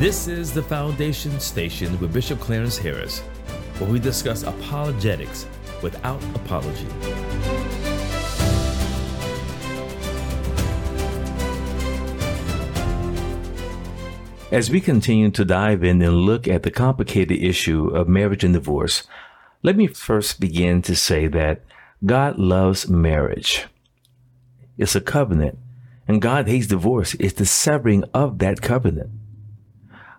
This is the Foundation Station with Bishop Clarence Harris, where we discuss apologetics without apology. As we continue to dive in and look at the complicated issue of marriage and divorce, let me first begin to say that God loves marriage. It's a covenant, and God hates divorce. It's the severing of that covenant.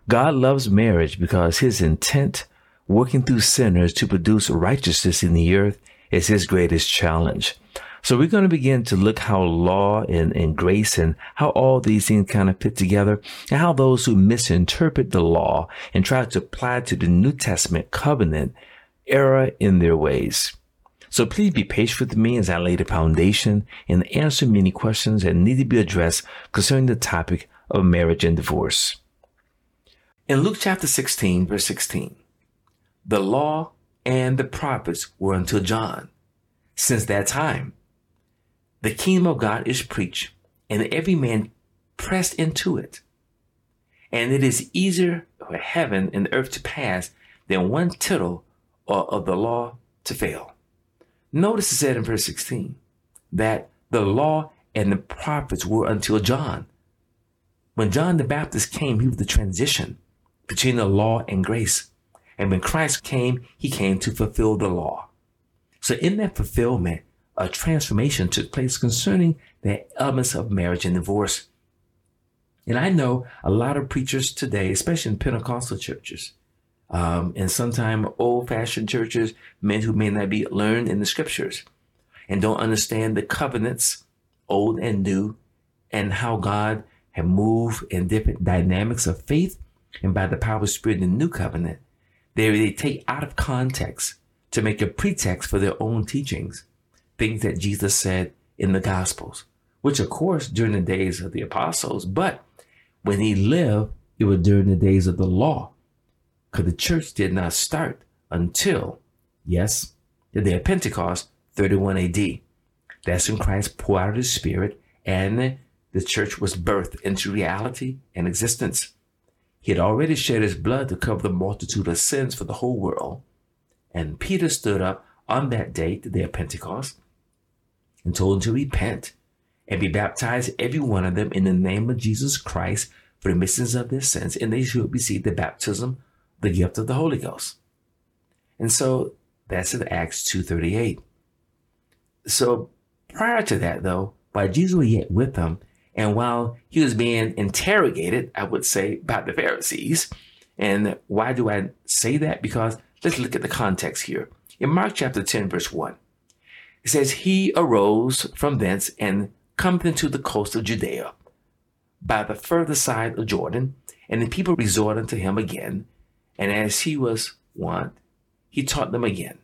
God loves marriage because his intent, working through sinners to produce righteousness in the earth, is his greatest challenge. So we're going to begin to look how law and grace and how all these things kind of fit together, and how those who misinterpret the law and try to apply to the New Testament covenant error in their ways. So please be patient with me as I lay the foundation and answer many questions that need to be addressed concerning the topic of marriage and divorce. In Luke chapter 16, verse 16, the law and the prophets were until John. Since that time, the kingdom of God is preached, and every man pressed into it. And it is easier for heaven and earth to pass than one tittle of the law to fail. Notice it said in verse 16 that the law and the prophets were until John. When John the Baptist came, he was the transition between the law and grace. And when Christ came, he came to fulfill the law. So in that fulfillment, a transformation took place concerning the elements of marriage and divorce. And I know a lot of preachers today, especially in Pentecostal churches, and sometimes old-fashioned churches, men who may not be learned in the scriptures and don't understand the covenants, old and new, and how God had moved in different dynamics of faith and by the power of the Spirit in the New Covenant. They take out of context to make a pretext for their own teachings, things that Jesus said in the Gospels, which, of course, during the days of the apostles, but when he lived, it was during the days of the law, because the church did not start until, yes, the day of Pentecost, 31 AD. That's when Christ poured out his Spirit, and the church was birthed into reality and existence. He had already shed his blood to cover the multitude of sins for the whole world. And Peter stood up on that day, the day of Pentecost, and told them to repent and be baptized, every one of them, in the name of Jesus Christ for the remission of their sins, and they should receive the baptism, the gift of the Holy Ghost. And so that's in Acts 2:38. So prior to that, though, while Jesus was yet with them, and while he was being interrogated, I would say, by the Pharisees. And why do I say that? Because let's look at the context here. In Mark chapter 10, verse 1, it says, he arose from thence and cometh into the coast of Judea by the further side of Jordan, and the people resorted unto him again. And as he was wont, he taught them again.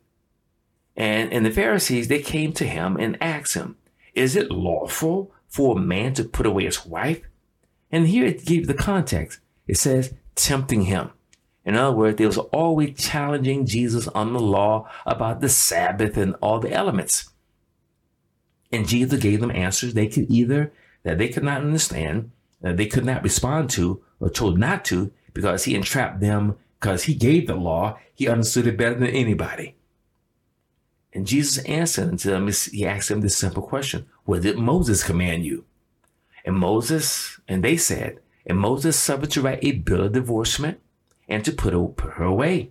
And the Pharisees, they came to him and asked him, is it lawful for a man to put away his wife? And here it gives the context. It says, tempting him. In other words, they was always challenging Jesus on the law about the Sabbath and all the elements. And Jesus gave them answers that they could not understand, that they could not respond to, or told not to, because he entrapped them, because he gave the law. He understood it better than anybody. And Jesus answered unto them. He asked them this simple question. What did Moses command you? And Moses suffered to write a bill of divorcement and to put her away.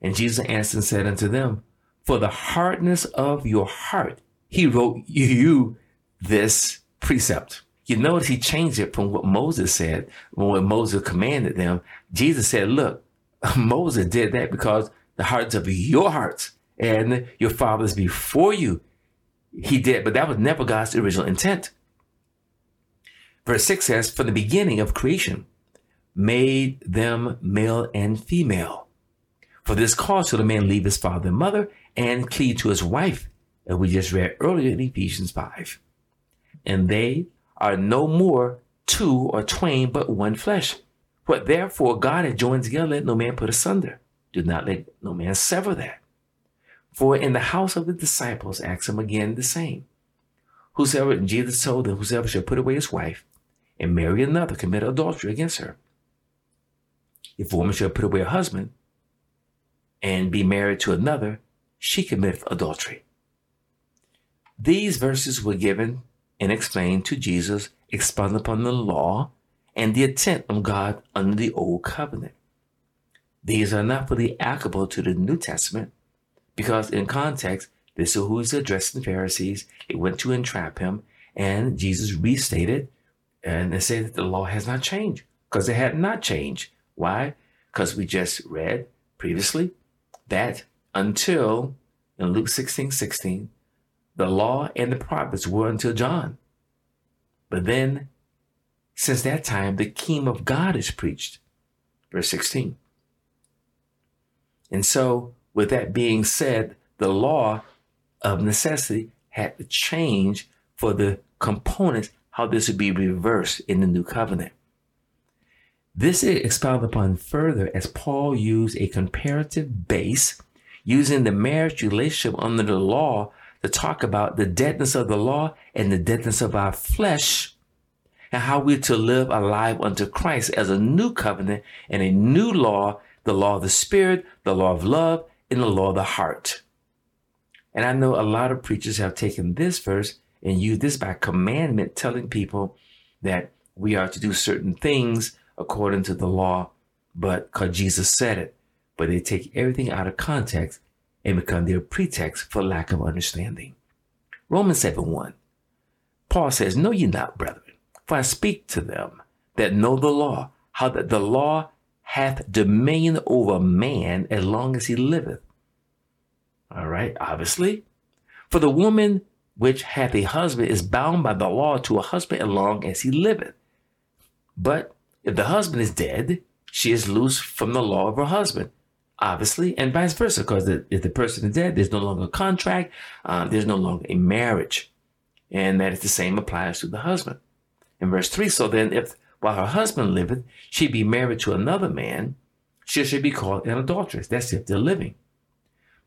And Jesus answered and said unto them, for the hardness of your heart, he wrote you this precept. You notice he changed it from what Moses said, when Moses commanded them. Jesus said, look, Moses did that because the hearts of your hearts and your fathers before you, he did. But that was never God's original intent. Verse 6 says, from the beginning of creation, made them male and female. For this cause shall a man leave his father and mother and cleave to his wife, as we just read earlier in Ephesians 5. And they are no more two or twain, but one flesh. What therefore God had joined together, let no man put asunder. Do not let no man sever that. For in the house of the disciples, asked him again the same. Whosoever, Jesus told them, whosoever shall put away his wife and marry another, commit adultery against her. If a woman shall put away her husband and be married to another, she committeth adultery. These verses were given and explained to Jesus, expounded upon the law and the intent of God under the old covenant. These are not fully applicable to the New Testament because in context, this is who is addressing the Pharisees. They went to entrap him, and Jesus restated and they said that the law has not changed because it had not changed. Why? Because we just read previously that until, in Luke 16:16, the law and the prophets were until John. But then, since that time, the kingdom of God is preached. Verse 16. And so, with that being said, the law of necessity had to change for the components, how this would be reversed in the new covenant. This is expounded upon further as Paul used a comparative base using the marriage relationship under the law to talk about the deadness of the law and the deadness of our flesh and how we're to live alive unto Christ as a new covenant and a new law, the law of the spirit, the law of love, and the law of the heart. And I know a lot of preachers have taken this verse and used this by commandment, telling people that we are to do certain things according to the law, but because Jesus said it. But they take everything out of context and become their pretext for lack of understanding. Romans 7:1, Paul says, "Know ye not, brethren, for I speak to them that know the law, how that the law hath dominion over man as long as he liveth." All right, obviously. "For the woman which hath a husband is bound by the law to a husband as long as he liveth. But if the husband is dead, she is loose from the law of her husband." Obviously, and vice versa, because if the person is dead, there's no longer a contract, there's no longer a marriage. And that is the same applies to the husband. In verse 3, "So then, if while her husband liveth, she be married to another man, she should be called an adulteress." That's if they're living.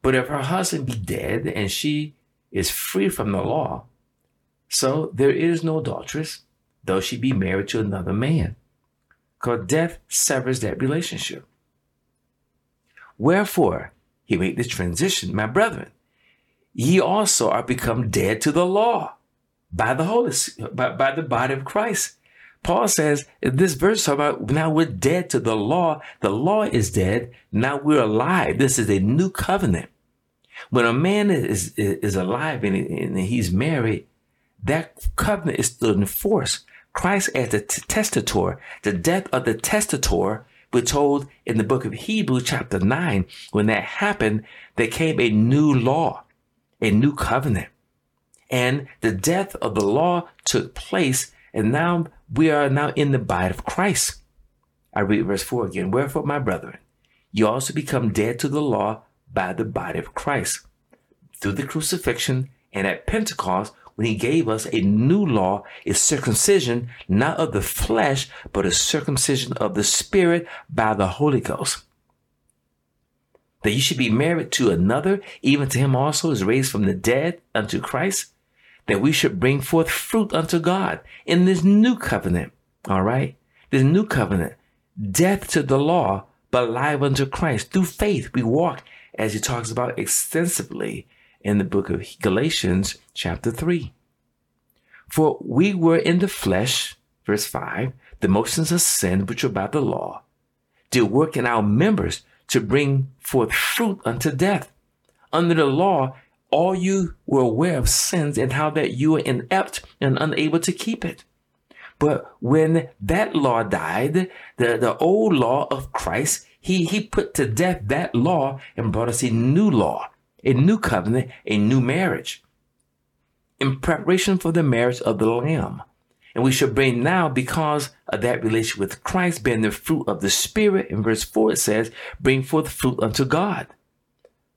"But if her husband be dead, and she is free from the law, so there is no adulteress, though she be married to another man, because death severs that relationship. Wherefore," he made this transition, "my brethren, ye also are become dead to the law by the Holy, by the body of Christ." Paul says, in this verse, about now we're dead to the law is dead, now we're alive. This is a new covenant. When a man is alive and he's married, that covenant is still in force. Christ as the testator, the death of the testator. We're told in the book of Hebrews chapter 9, when that happened, there came a new law, a new covenant. And the death of the law took place, and now we are now in the body of Christ. I read verse 4 again. "Wherefore, my brethren, you also become dead to the law by the body of Christ, through the crucifixion, and at Pentecost, when he gave us a new law, is circumcision, not of the flesh, but a circumcision of the spirit by the Holy Ghost. That you should be married to another, even to him also is raised from the dead unto Christ, that we should bring forth fruit unto God in this new covenant." All right. This new covenant, death to the law, but life unto Christ. Through faith we walk, as he talks about extensively in the book of Galatians chapter 3. "For we were in the flesh," verse 5, "the motions of sin which were by the law, did work in our members to bring forth fruit unto death. Under the law, all you were aware of sins and how that you were inept and unable to keep it. But when that law died, the old law of Christ, he put to death that law and brought us a new law, a new covenant, a new marriage, in preparation for the marriage of the Lamb. And we should bring now, because of that relation with Christ, bearing the fruit of the Spirit." In verse 4 it says, "Bring forth fruit unto God."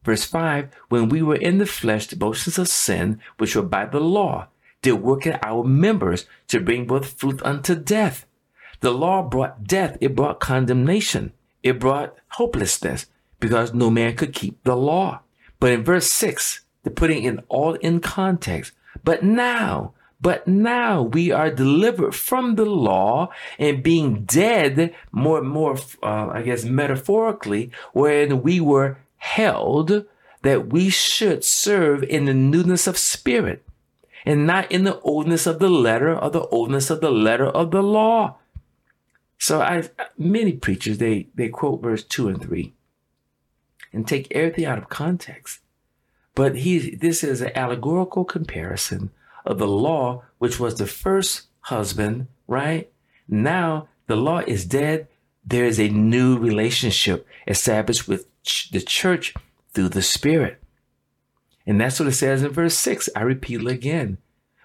Verse 5, "When we were in the flesh, the motions of sin, which were by the law, did work in our members to bring forth fruit unto death." The law brought death. It brought condemnation. It brought hopelessness, because no man could keep the law. But in verse 6, they're putting it all in context. "But now, But now we are delivered from the law and being dead, more, metaphorically, wherein we were held that we should serve in the newness of spirit and not in the oldness of the letter or the oldness of the letter of the law. So many preachers, they quote verse 2 and 3 and take everything out of context. But this is an allegorical comparison of the law, which was the first husband, right? Now the law is dead. There is a new relationship established with the church through the Spirit. And that's what it says in verse 6. I repeat again.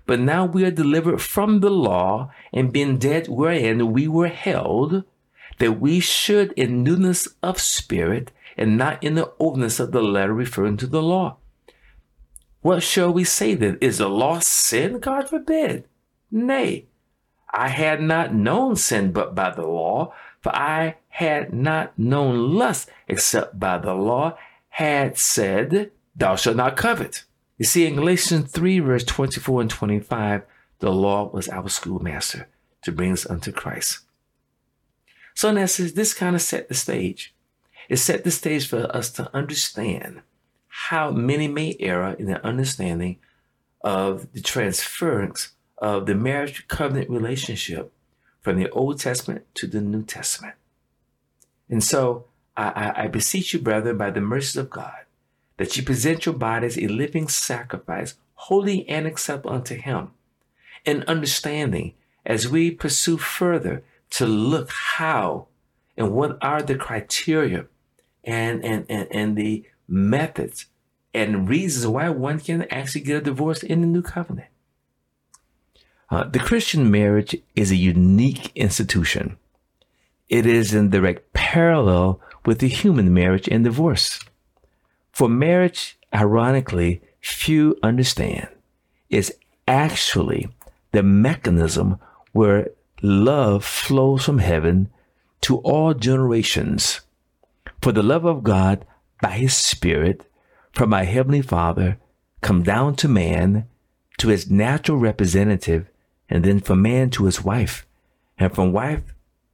But now we are delivered from the law and being dead wherein we were held, that we should in newness of spirit and not in the oldness of the letter referring to the law. What shall we say then? Is the law sin? God forbid. Nay, I had not known sin but by the law, for I had not known lust except by the law, had said, thou shalt not covet. You see, in Galatians 3, verse 24 and 25, the law was our schoolmaster to bring us unto Christ. So in essence, this kind of set the stage. It set the stage for us to understand how many may err in the understanding of the transference of the marriage covenant relationship from the Old Testament to the New Testament. And so I beseech you, brethren, by the mercies of God, that you present your bodies a living sacrifice, holy and acceptable unto him, and understanding as we pursue further to look how and what are the criteria and the methods and reasons why one can actually get a divorce in the New Covenant. The Christian marriage is a unique institution. It is in direct parallel with the human marriage and divorce. For marriage, ironically, few understand, is actually the mechanism where love flows from heaven to all generations. For the love of God by his Spirit, from my Heavenly Father, come down to man, to his natural representative, and then from man to his wife, and from wife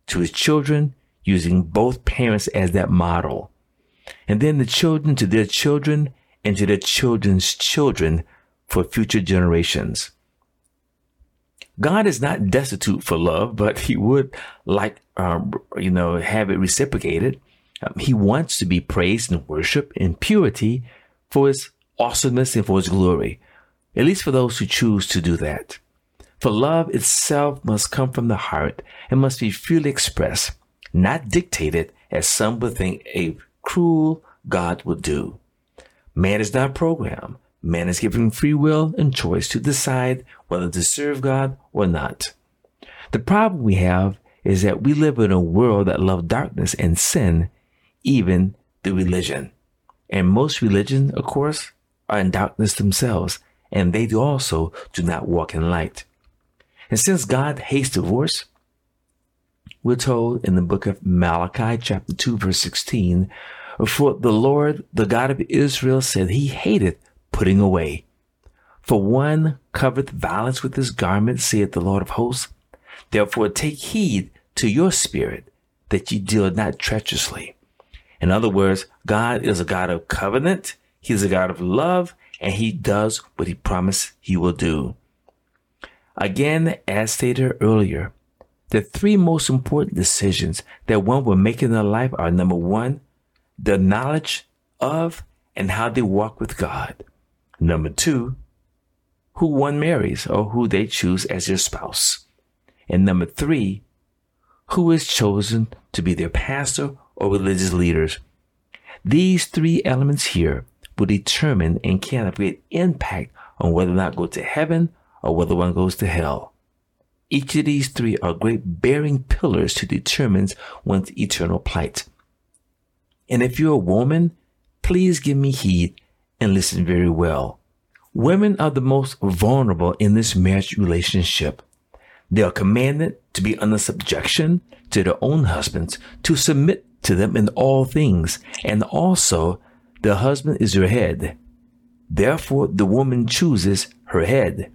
to his children, using both parents as that model. And then the children to their children and to their children's children for future generations. God is not destitute for love, but he would like, have it reciprocated. He wants to be praised and worshiped in purity for his awesomeness and for his glory, at least for those who choose to do that. For love itself must come from the heart and must be freely expressed, not dictated as some would think a cruel God would do. Man is not programmed. Man is given free will and choice to decide whether to serve God or not. The problem we have is that we live in a world that loves darkness and sin, even the religion. And most religions, of course, are in darkness themselves, and they also do not walk in light. And since God hates divorce, we're told in the book of Malachi, chapter 2, verse 16, for the Lord, the God of Israel, said he hated putting away. For one covereth violence with his garment, saith the Lord of hosts. Therefore take heed to your spirit, that ye deal not treacherously. In other words, God is a God of covenant. He is a God of love, and he does what he promised he will do. Again, as stated earlier, the three most important decisions that one will make in their life are, number one, the knowledge of and how they walk with God. Number two, who one marries or who they choose as their spouse. And number three, who is chosen to be their pastor or religious leaders. These three elements here will determine and can have an impact on whether or not go to heaven or whether one goes to hell. Each of these three are great bearing pillars to determine one's eternal plight. And if you're a woman, please give me heed and listen very well. Women are the most vulnerable in this marriage relationship. They are commanded to be under subjection to their own husbands, to submit to them in all things, and also the husband is her head. Therefore, the woman chooses her head.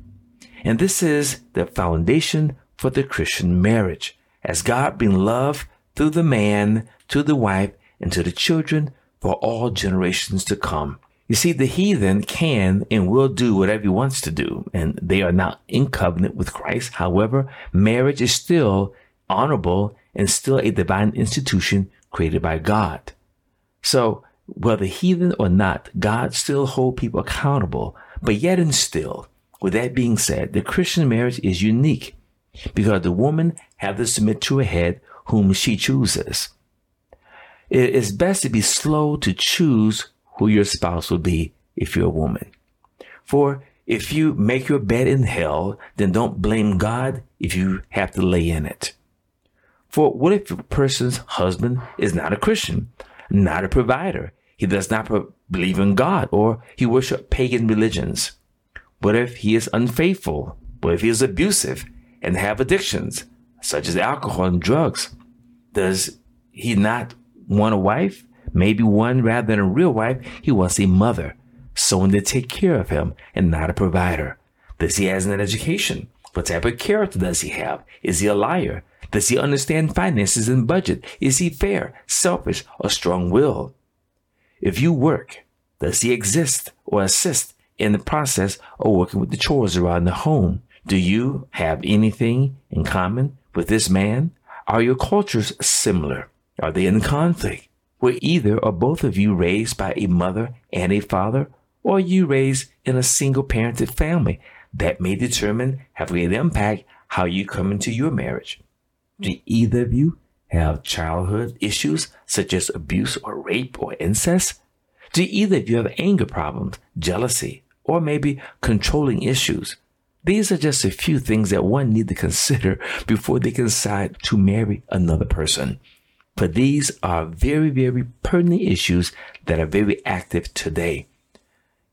And this is the foundation for the Christian marriage, as God being love through the man to the wife and to the children for all generations to come. You see, the heathen can and will do whatever he wants to do, and they are not in covenant with Christ. However, marriage is still honorable and still a divine institution created by God. So, whether heathen or not, God still holds people accountable. But yet and still, with that being said, the Christian marriage is unique because the woman has to submit to her head whom she chooses. It is best to be slow to choose who your spouse will be if you're a woman. For if you make your bed in hell, then don't blame God if you have to lay in it. For what if a person's husband is not a Christian, not a provider? He does not believe in God, or he worships pagan religions. What if he is unfaithful? What if he is abusive and have addictions, such as alcohol and drugs? Does he not want a wife? Maybe one rather than a real wife, he wants a mother, someone to take care of him and not a provider. Does he have an education? What type of character does he have? Is he a liar? Does he understand finances and budget? Is he fair, selfish, or strong-willed? If you work, does he exist or assist in the process of working with the chores around the home? Do you have anything in common with this man? Are your cultures similar? Are they in conflict? Were either or both of you raised by a mother and a father, or are you raised in a single-parented family? That may determine, have an impact, how you come into your marriage. Do either of you have childhood issues such as abuse or rape or incest? Do either of you have anger problems, jealousy, or maybe controlling issues? These are just a few things that one needs to consider before they decide to marry another person. But these are very, very pertinent issues that are very active today.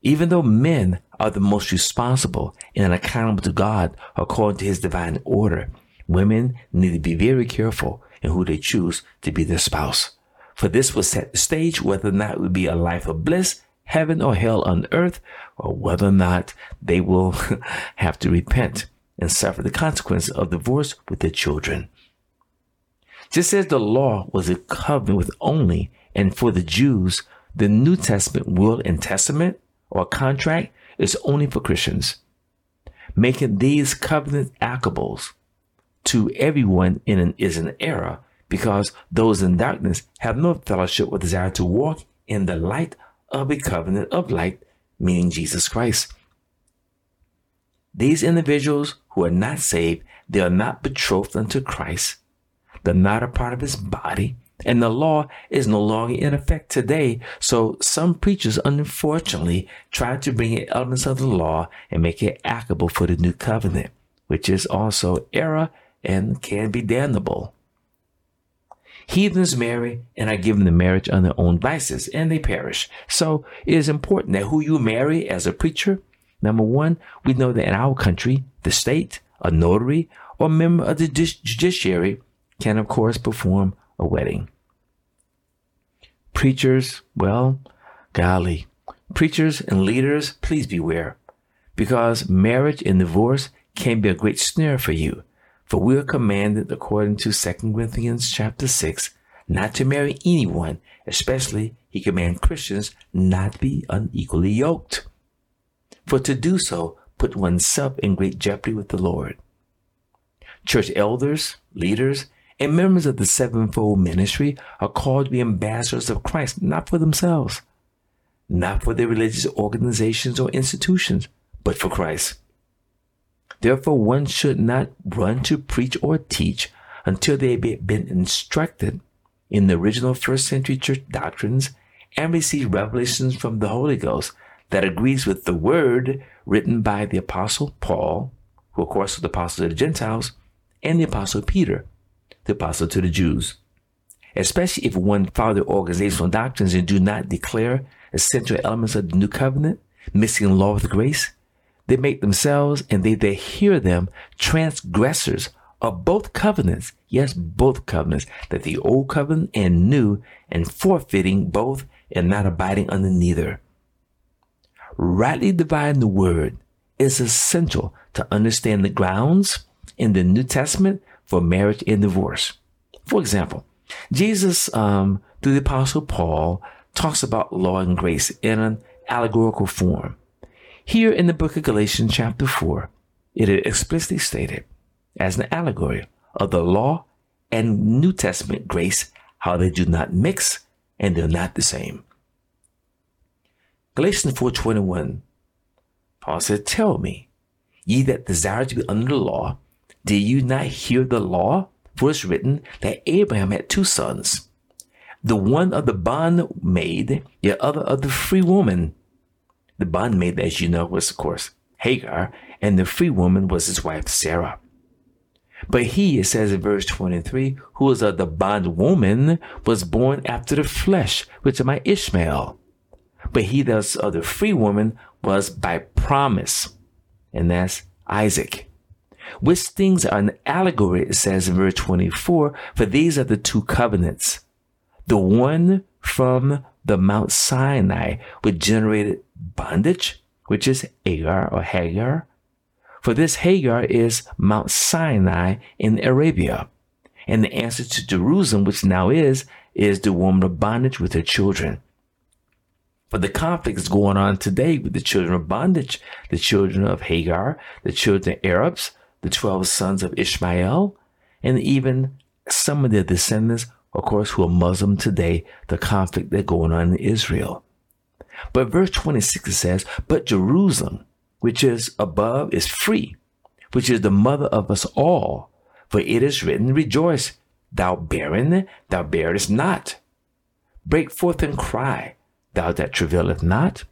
Even though men are the most responsible and accountable to God according to His divine order, women need to be very careful in who they choose to be their spouse. For this will set the stage whether or not it would be a life of bliss, heaven or hell on earth, or whether or not they will have to repent and suffer the consequence of divorce with their children. Just as the law was a covenant with only and for the Jews, the New Testament will and testament or contract is only for Christians, making these covenants applicable to everyone is an error, because those in darkness have no fellowship or desire to walk in the light of a covenant of light, meaning Jesus Christ. These individuals who are not saved, they are not betrothed unto Christ. They're not a part of His body, and the law is no longer in effect today. So some preachers, unfortunately, try to bring elements of the law and make it applicable for the new covenant, which is also error and can be damnable. Heathens marry and are given the marriage on their own vices, and they perish. So it is important that who you marry as a preacher, number one, we know that in our country, the state, a notary, or member of the judiciary can, of course, perform a wedding. Preachers, well, golly, preachers and leaders, please beware, because marriage and divorce can be a great snare for you. For we are commanded, according to 2 Corinthians chapter 6, not to marry anyone, especially He commands Christians not to be unequally yoked. For to do so, put oneself in great jeopardy with the Lord. Church elders, leaders, and members of the sevenfold ministry are called to be ambassadors of Christ, not for themselves, not for their religious organizations or institutions, but for Christ. Therefore, one should not run to preach or teach until they have been instructed in the original first-century church doctrines and receive revelations from the Holy Ghost that agrees with the word written by the Apostle Paul, who, of course, was the apostle to the Gentiles, and the Apostle Peter, the apostle to the Jews. Especially if one follows their organizational doctrines and do not declare essential elements of the new covenant, missing law with grace, they make themselves and they hear them transgressors of both covenants. Yes, both covenants, that the old covenant and new, and forfeiting both and not abiding under neither. Rightly dividing the word is essential to understand the grounds in the New Testament for marriage and divorce. For example, Jesus, through the Apostle Paul, talks about law and grace in an allegorical form. Here in the book of Galatians chapter 4, it is explicitly stated as an allegory of the law and New Testament grace, how they do not mix and they're not the same. Galatians 4:21, Paul said, "Tell me, ye that desire to be under the law, did you not hear the law? For it's written that Abraham had two sons, the one of the bondmaid, the other of the free woman." The bondmaid, as you know, was, of course, Hagar, and the free woman was his wife, Sarah. But he, it says in verse 23, who was of the bondwoman, was born after the flesh, which is my Ishmael. But he that was of the free woman was by promise, and that's Isaac. Which things are an allegory, it says in verse 24, for these are the two covenants. The one from the Mount Sinai, which generated bondage, which is Agar or Hagar. For this Hagar is Mount Sinai in Arabia. And the answer to Jerusalem, which now is the woman of bondage with her children. For the conflicts going on today with the children of bondage, the children of Hagar, the children of Arabs, the 12 sons of Ishmael, and even some of their descendants, of course, who are Muslim today, the conflict that's going on in Israel. But verse 26 says, but Jerusalem, which is above, is free, which is the mother of us all. For it is written, rejoice, thou barren, thou bearest not. Break forth and cry, thou that travaileth not.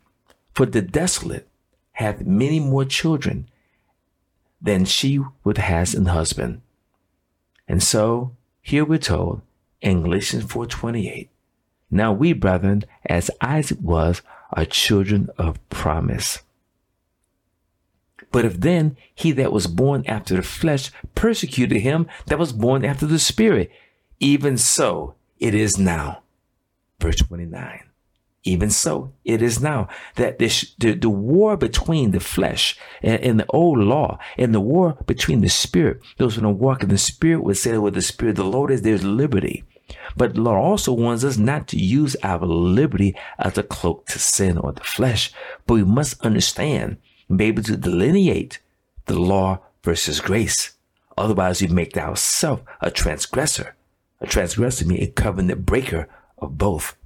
For the desolate hath many more children than she would has an husband. And so, here we're told in Galatians 4:28, now we, brethren, as Isaac was, are children of promise. But if then he that was born after the flesh persecuted him that was born after the spirit, even so it is now. Verse 29. Even so it is now that the war between the flesh and the old law and the war between the spirit, those who don't walk in the spirit would say that where the spirit of the Lord is, there's liberty. But the Lord also warns us not to use our liberty as a cloak to sin or the flesh, but we must understand and be able to delineate the law versus grace. Otherwise, we make ourselves a transgressor. A transgressor means a covenant breaker of both.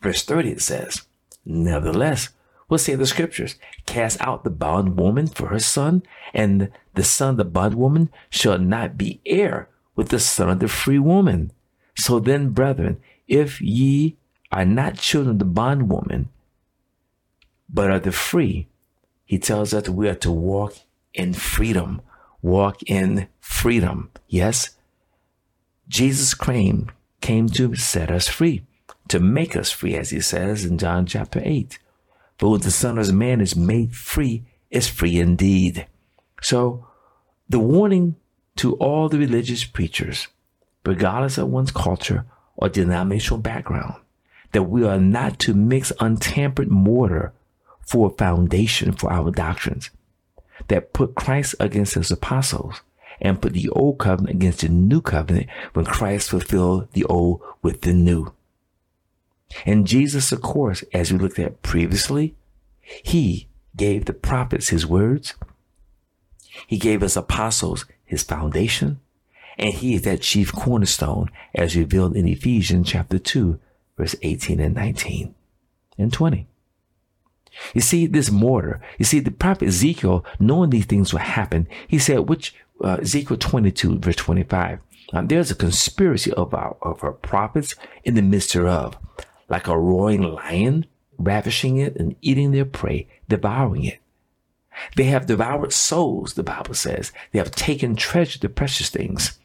Verse 30, it says, nevertheless, we'll say the scriptures, cast out the bondwoman for her son, and the son of the bondwoman shall not be heir with the son of the free woman. So then, brethren, if ye are not children of the bondwoman, but are the free, he tells us that we are to walk in freedom. Walk in freedom. Yes, Jesus came to set us free, to make us free, as he says in John chapter 8. But when the Son of Man is made free, is free indeed. So the warning to all the religious preachers, regardless of one's culture or denominational background, that we are not to mix untampered mortar for a foundation for our doctrines that put Christ against his apostles and put the old covenant against the new covenant when Christ fulfilled the old with the new. And Jesus, of course, as we looked at previously, he gave the prophets his words. He gave his apostles his foundation, and he is that chief cornerstone as revealed in Ephesians chapter 2, verse 18 and 19 and 20. You see, this mortar, you see, the prophet Ezekiel, knowing these things will happen, he said, which Ezekiel 22, verse 25, there's a conspiracy of our prophets in the midst thereof, like a roaring lion, ravishing it and eating their prey, devouring it. They have devoured souls, the Bible says. They have taken treasure, the precious things.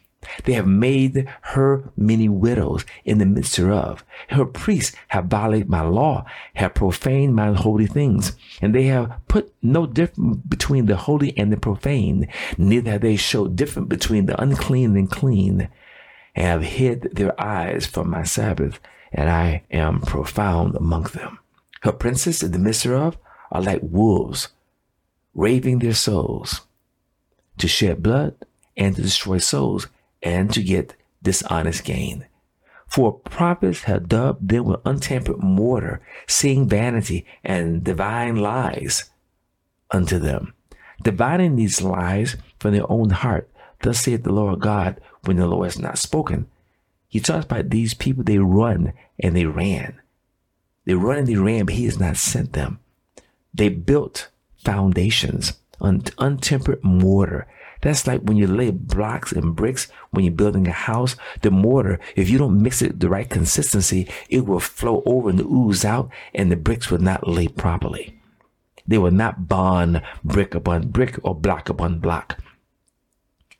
They have made her many widows in the midst thereof. Her priests have violated my law, have profaned my holy things, and they have put no difference between the holy and the profane, neither have they showed difference between the unclean and clean, and have hid their eyes from my Sabbath, and I am profound among them. Her princes in the midst thereof are like wolves, raping their souls to shed blood and to destroy souls and to get dishonest gain. For prophets have dubbed them with untempered mortar, seeing vanity and divine lies unto them, dividing these lies from their own heart. Thus saith the Lord God, when the Lord has not spoken. He talks about these people, they run and they ran. They run and they ran, but he has not sent them. They built foundations on untempered mortar. That's like when you lay blocks and bricks, when you're building a house, the mortar, if you don't mix it the right consistency, it will flow over and ooze out, and the bricks will not lay properly. They will not bond brick upon brick or block upon block.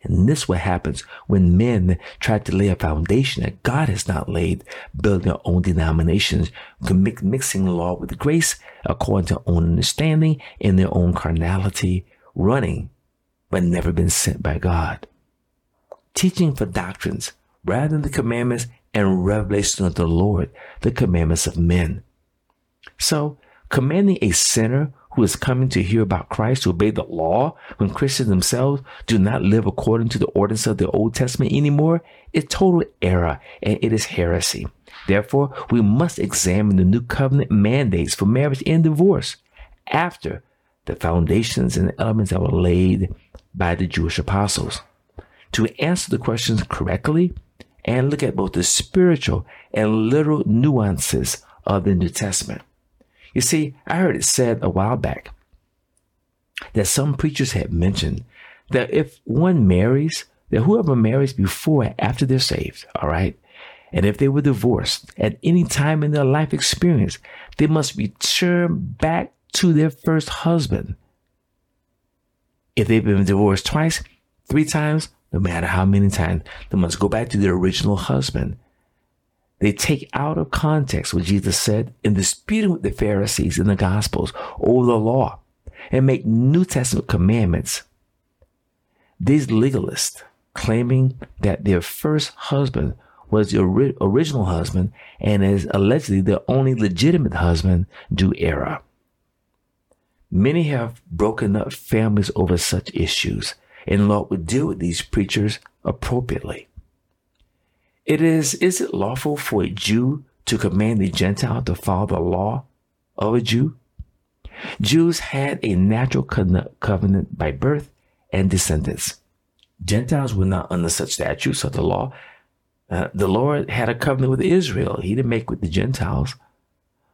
And this is what happens when men try to lay a foundation that God has not laid, building their own denominations, mixing law with grace according to their own understanding and their own carnality, running but never been sent by God. Teaching for doctrines rather than the commandments and revelation of the Lord, the commandments of men. So, commanding a sinner who is coming to hear about Christ to obey the law when Christians themselves do not live according to the ordinance of the Old Testament anymore is total error, and it is heresy. Therefore, we must examine the New Covenant mandates for marriage and divorce after the foundations and elements that were laid by the Jewish apostles. To answer the questions correctly and look at both the spiritual and literal nuances of the New Testament. You see, I heard it said a while back that some preachers had mentioned that if one marries, that whoever marries before and after they're saved, all right, and if they were divorced at any time in their life experience, they must return back to their first husband. If they've been divorced twice, three times, no matter how many times, they must go back to their original husband. They take out of context what Jesus said in disputing with the Pharisees in the Gospels over the law and make New Testament commandments. These legalists claiming that their first husband was the original husband and is allegedly the only legitimate husband do error. Many have broken up families over such issues, and Lord would deal with these preachers appropriately. Is it lawful for a Jew to command a Gentile to follow the law of a Jew? Jews had a natural covenant by birth and descendants. Gentiles were not under such statutes of the law. The Lord had a covenant with Israel. He didn't make with the Gentiles.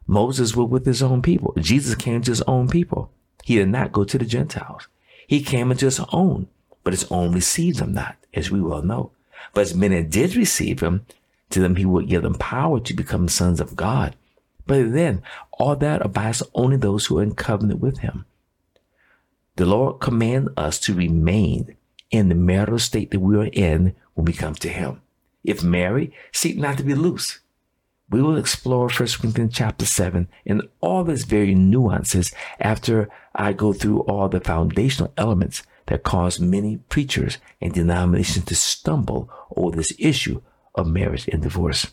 Moses was with his own people. Jesus came to his own people. He did not go to the Gentiles. He came into his own, but his own received him not, as we well know. But as many did receive him, to them he would give them power to become sons of God. But then, all that abides only those who are in covenant with him. The Lord commands us to remain in the marital state that we are in when we come to him. If married, seek not to be loose. We will explore 1 Corinthians chapter 7 and all its very nuances after I go through all the foundational elements that caused many preachers and denominations to stumble over this issue of marriage and divorce.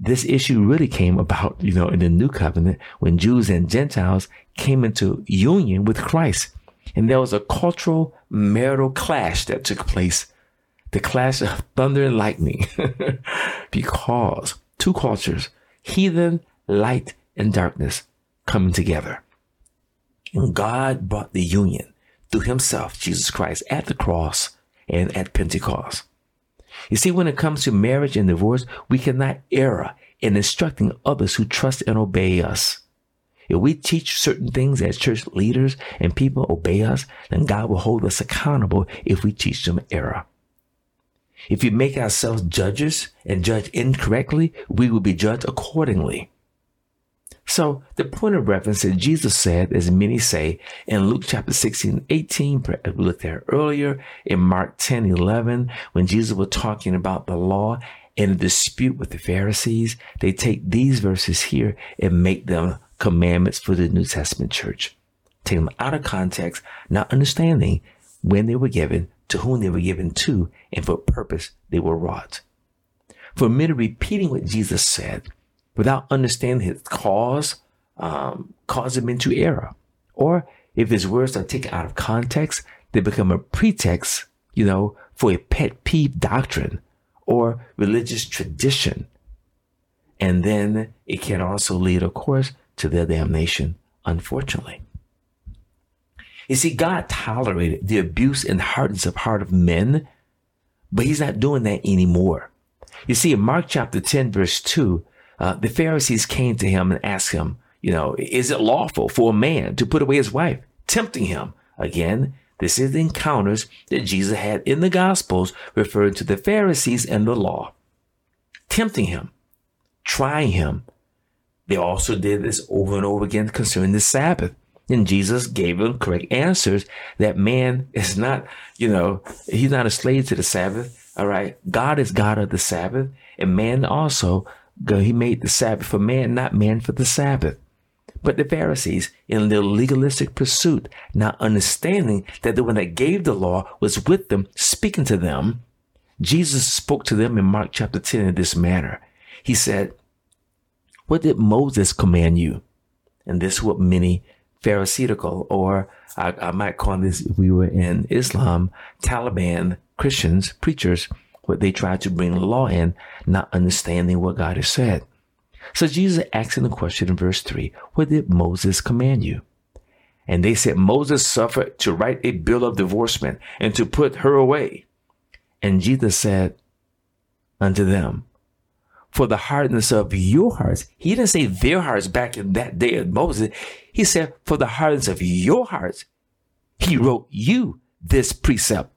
This issue really came about, in the New Covenant when Jews and Gentiles came into union with Christ. And there was a cultural marital clash that took place, the clash of thunder and lightning, because two cultures, heathen, light, and darkness, coming together. And God brought the union through himself, Jesus Christ, at the cross and at Pentecost. You see, when it comes to marriage and divorce, we cannot err in instructing others who trust and obey us. If we teach certain things as church leaders and people obey us, then God will hold us accountable if we teach them error. If we make ourselves judges and judge incorrectly, we will be judged accordingly. So the point of reference that Jesus said, as many say, in Luke chapter 16:18, we looked there earlier, in Mark 10:11, when Jesus was talking about the law and a dispute with the Pharisees, they take these verses here and make them commandments for the New Testament church. Take them out of context, not understanding when they were given, to whom they were given to, and for purpose they were wrought. For men repeating what Jesus said, without understanding his cause, causing men to error. Or if his words are taken out of context, they become a pretext, for a pet peeve doctrine or religious tradition. And then it can also lead, of course, to their damnation, unfortunately. You see, God tolerated the abuse and hardness of heart of men, but he's not doing that anymore. You see, in Mark chapter 10, verse 2, the Pharisees came to him and asked him, is it lawful for a man to put away his wife, tempting him? Again, this is the encounters that Jesus had in the Gospels, referring to the Pharisees and the law, tempting him, trying him. They also did this over and over again concerning the Sabbath. And Jesus gave them correct answers that man is not, he's not a slave to the Sabbath. All right. God is God of the Sabbath, and man also, he made the Sabbath for man, not man for the Sabbath. But the Pharisees, in their legalistic pursuit, not understanding that the one that gave the law was with them, speaking to them, Jesus spoke to them in Mark chapter 10 in this manner. He said, "What did Moses command you?" And this is what many Pharisaical, or I might call this, if we were in Islam, Taliban Christians, preachers, what they try to bring the law in, not understanding what God has said. So Jesus asks the question in verse 3, "What did Moses command you?" And they said, "Moses suffered to write a bill of divorcement and to put her away." And Jesus said unto them, "For the hardness of your hearts," he didn't say their hearts back in that day of Moses. He said, "For the hardness of your hearts, he wrote you this precept."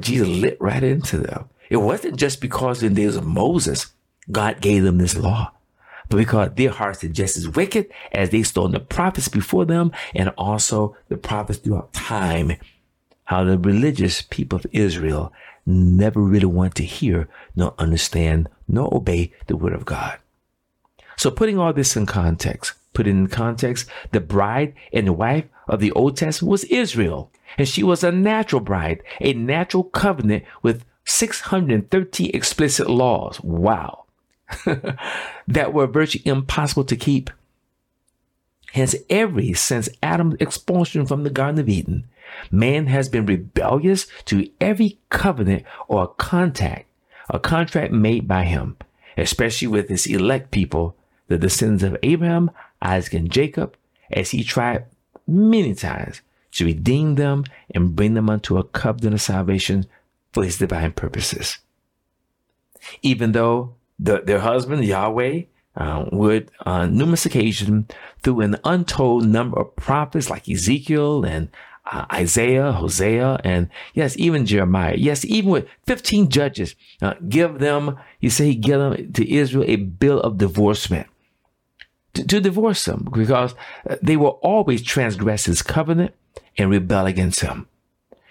Jesus lit right into them. It wasn't just because in the days of Moses, God gave them this law, but because their hearts are just as wicked as they stole the prophets before them, and also the prophets throughout time, how the religious people of Israel never really want to hear, nor understand, nor obey the word of God. So putting all this in context, the bride and the wife of the Old Testament was Israel. And she was a natural bride, a natural covenant with 613 explicit laws. Wow. That were virtually impossible to keep. Hence, since Adam's expulsion from the Garden of Eden, man has been rebellious to every covenant or contract made by him, especially with his elect people, the descendants of Abraham, Isaac, and Jacob, as he tried many times to redeem them and bring them unto a covenant of salvation for his divine purposes. Even though their husband, Yahweh, would on numerous occasions, through an untold number of prophets like Ezekiel and Isaiah, Hosea, and yes, even Jeremiah. Yes, even with 15 judges, he gave them to Israel a bill of divorcement to divorce them, because they will always transgress his covenant and rebel against him.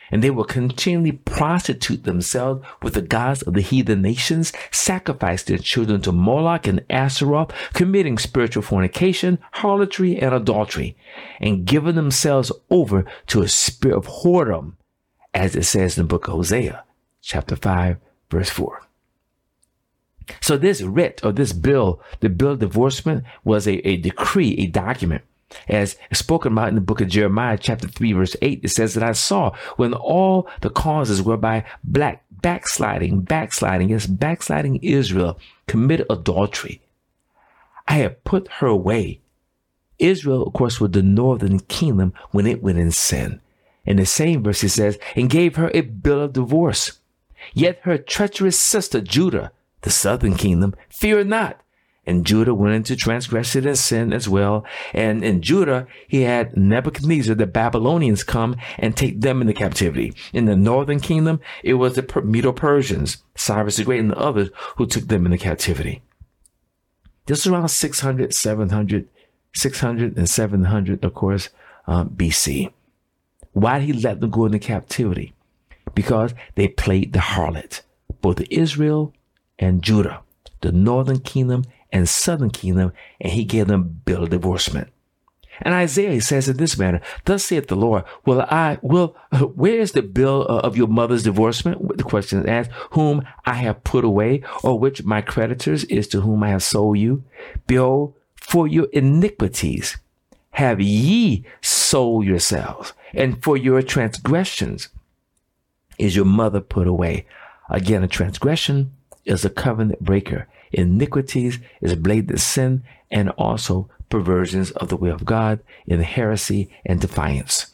And they will continually prostitute themselves with the gods of the heathen nations, sacrifice their children to Moloch and Asherah, committing spiritual fornication, harlotry, and adultery, and giving themselves over to a spirit of whoredom, as it says in the book of Hosea, chapter 5, verse 4. So this writ, or this bill, the bill of divorcement, was a decree, a document, as spoken about in the book of Jeremiah, chapter 3, verse 8, it says that I saw when all the causes whereby backsliding Israel committed adultery, I have put her away. Israel, of course, was the northern kingdom when it went in sin. In the same verse, it says, and gave her a bill of divorce. Yet her treacherous sister, Judah, the southern kingdom, feared not. And Judah went into transgression and sin as well. And in Judah, he had Nebuchadnezzar, the Babylonians, come and take them into captivity. In the northern kingdom, it was the Medo-Persians, Cyrus the Great, and the others who took them into captivity. This is around 600 and 700, of course, BC. Why did he let them go into captivity? Because they played the harlot, both Israel and Judah, the northern kingdom and southern kingdom, and he gave them bill of divorcement. And Isaiah says in this manner, "Thus saith the Lord, where is the bill of your mother's divorcement?" The question is asked, "Whom I have put away, or which my creditors is to whom I have sold you? Behold, for your iniquities have ye sold sold yourselves, and for your transgressions is your mother put away. Again, a transgression is a covenant breaker. Iniquities is blatant sin, and also perversions of the way of God in heresy and defiance.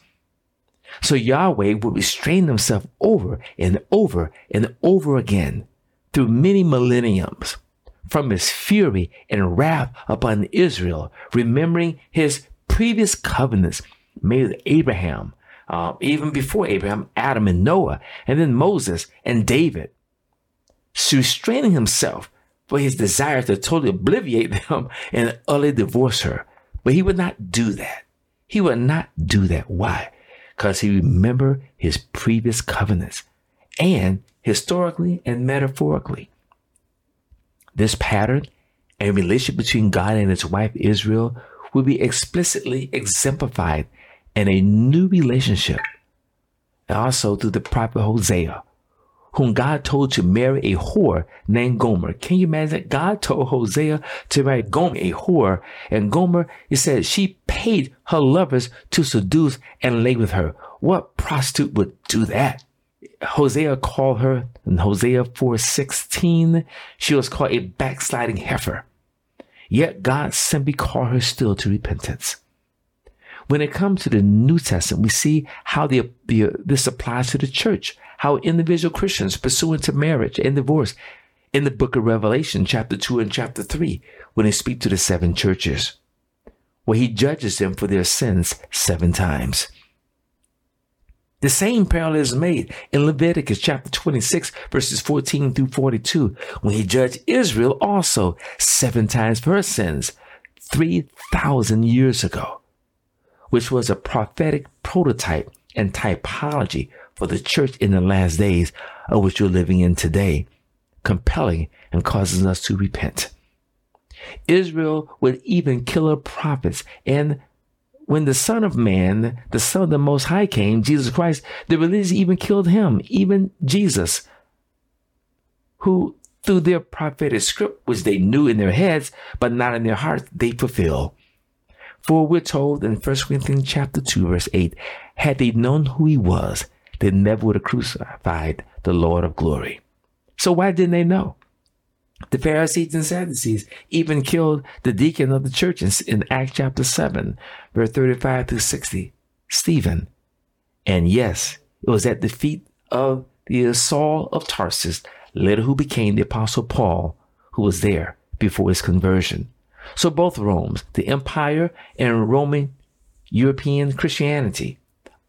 So Yahweh would restrain himself over and over and over again through many millenniums from his fury and wrath upon Israel, remembering his previous covenants made with Abraham, even before Abraham, Adam and Noah, and then Moses and David, restraining himself for his desire to totally obliviate them and utterly divorce her. But he would not do that. He would not do that. Why? Because he remembered his previous covenants, and historically and metaphorically, this pattern and relationship between God and his wife Israel will be explicitly exemplified in a new relationship, and also through the prophet Hosea, whom God told to marry a whore named Gomer. Can you imagine that? God told Hosea to marry Gomer, a whore. And Gomer, it says, she paid her lovers to seduce and lay with her. What prostitute would do that? Hosea called her, in Hosea 4:16, she was called a backsliding heifer. Yet God simply called her still to repentance. When it comes to the New Testament, we see how this applies to the church, how individual Christians pursuant to marriage and divorce in the book of Revelation, chapter 2 and chapter 3, when he speaks to the seven churches, where he judges them for their sins seven times. The same parallel is made in Leviticus chapter 26, verses 14 through 42, when he judged Israel also seven times for her sins 3,000 years ago, which was a prophetic prototype and typology for the church in the last days of which you're living in today, compelling and causing us to repent. Israel would even kill her prophets, and when the Son of Man, the Son of the Most High came, Jesus Christ, the religious even killed him, even Jesus, who through their prophetic script, which they knew in their heads, but not in their hearts, they fulfill. For we're told in 1 Corinthians chapter 2, verse 8, had they known who he was, they never would have crucified the Lord of glory. So why didn't they know? The Pharisees and Sadducees even killed the deacon of the church in Acts chapter 7, verse 35 through 60, Stephen. And yes, it was at the feet of the Saul of Tarsus, later who became the Apostle Paul, who was there before his conversion. So both Rome's, the empire and Roman European Christianity,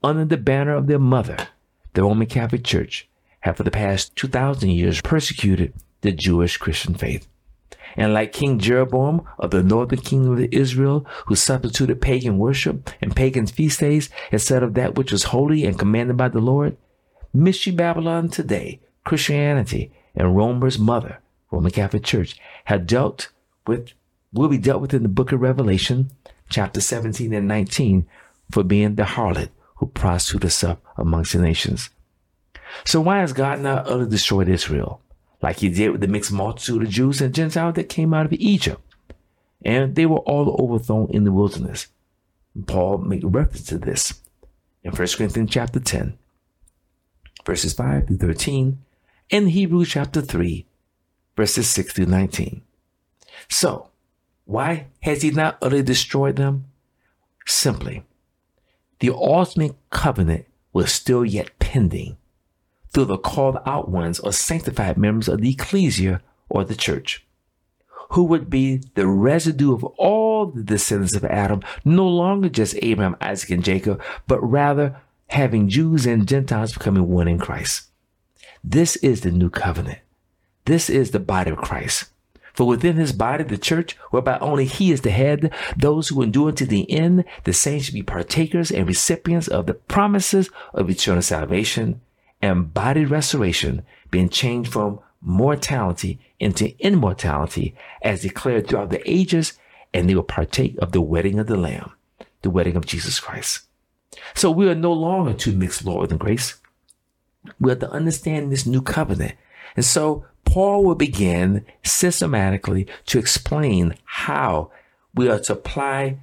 under the banner of their mother, the Roman Catholic Church, have for the past 2,000 years persecuted the Jewish Christian faith. And like King Jeroboam of the northern kingdom of Israel, who substituted pagan worship and pagan feast days instead of that which was holy and commanded by the Lord, Mystery Babylon today, Christianity, and Rome's mother, Roman Catholic Church, will be dealt with in the book of Revelation, chapter 17 and 19, for being the harlot who prostituted herself amongst the nations. So why has God not utterly destroyed Israel, like he did with the mixed multitude of Jews and Gentiles that came out of Egypt? And they were all overthrown in the wilderness. Paul made reference to this in 1 Corinthians chapter 10, verses 5 through 13, and Hebrews chapter 3, verses 6 through 19. So, why has he not utterly destroyed them? Simply, the ultimate covenant was still yet pending through the called out ones or sanctified members of the ecclesia or the church, who would be the residue of all the descendants of Adam, no longer just Abraham, Isaac, and Jacob, but rather having Jews and Gentiles becoming one in Christ. This is the new covenant. This is the body of Christ. For within his body, the church, whereby only he is the head, those who endure to the end, the saints should be partakers and recipients of the promises of eternal salvation and body restoration, being changed from mortality into immortality, as declared throughout the ages, and they will partake of the wedding of the Lamb, the wedding of Jesus Christ. So we are no longer to mix law and grace. We have to understand this new covenant. And so Paul will begin systematically to explain how we are to apply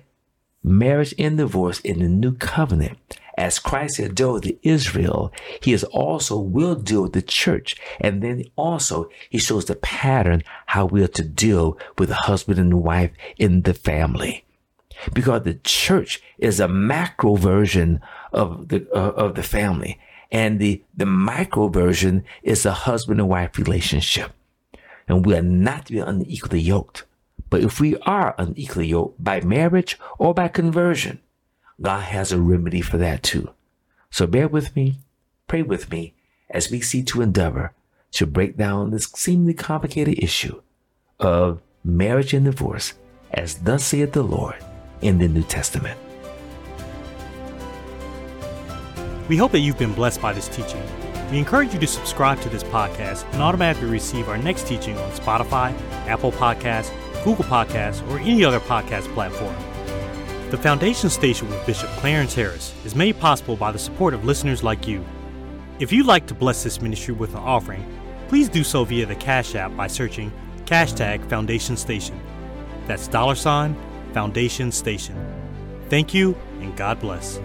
marriage and divorce in the new covenant. As Christ has dealt with Israel, he is also will deal with the church. And then also he shows the pattern how we are to deal with the husband and wife in the family. Because the church is a macro version of the family. And the micro version is the husband and wife relationship. And we are not to be unequally yoked. But if we are unequally yoked by marriage or by conversion, God has a remedy for that too. So bear with me, pray with me, as we seek to endeavor to break down this seemingly complicated issue of marriage and divorce, as thus saith the Lord in the New Testament. We hope that you've been blessed by this teaching. We encourage you to subscribe to this podcast and automatically receive our next teaching on Spotify, Apple Podcasts, Google Podcasts, or any other podcast platform. The Foundation Station with Bishop Clarence Harris is made possible by the support of listeners like you. If you'd like to bless this ministry with an offering, please do so via the Cash App by searching #FoundationStation. That's $Foundation Station. Thank you, and God bless.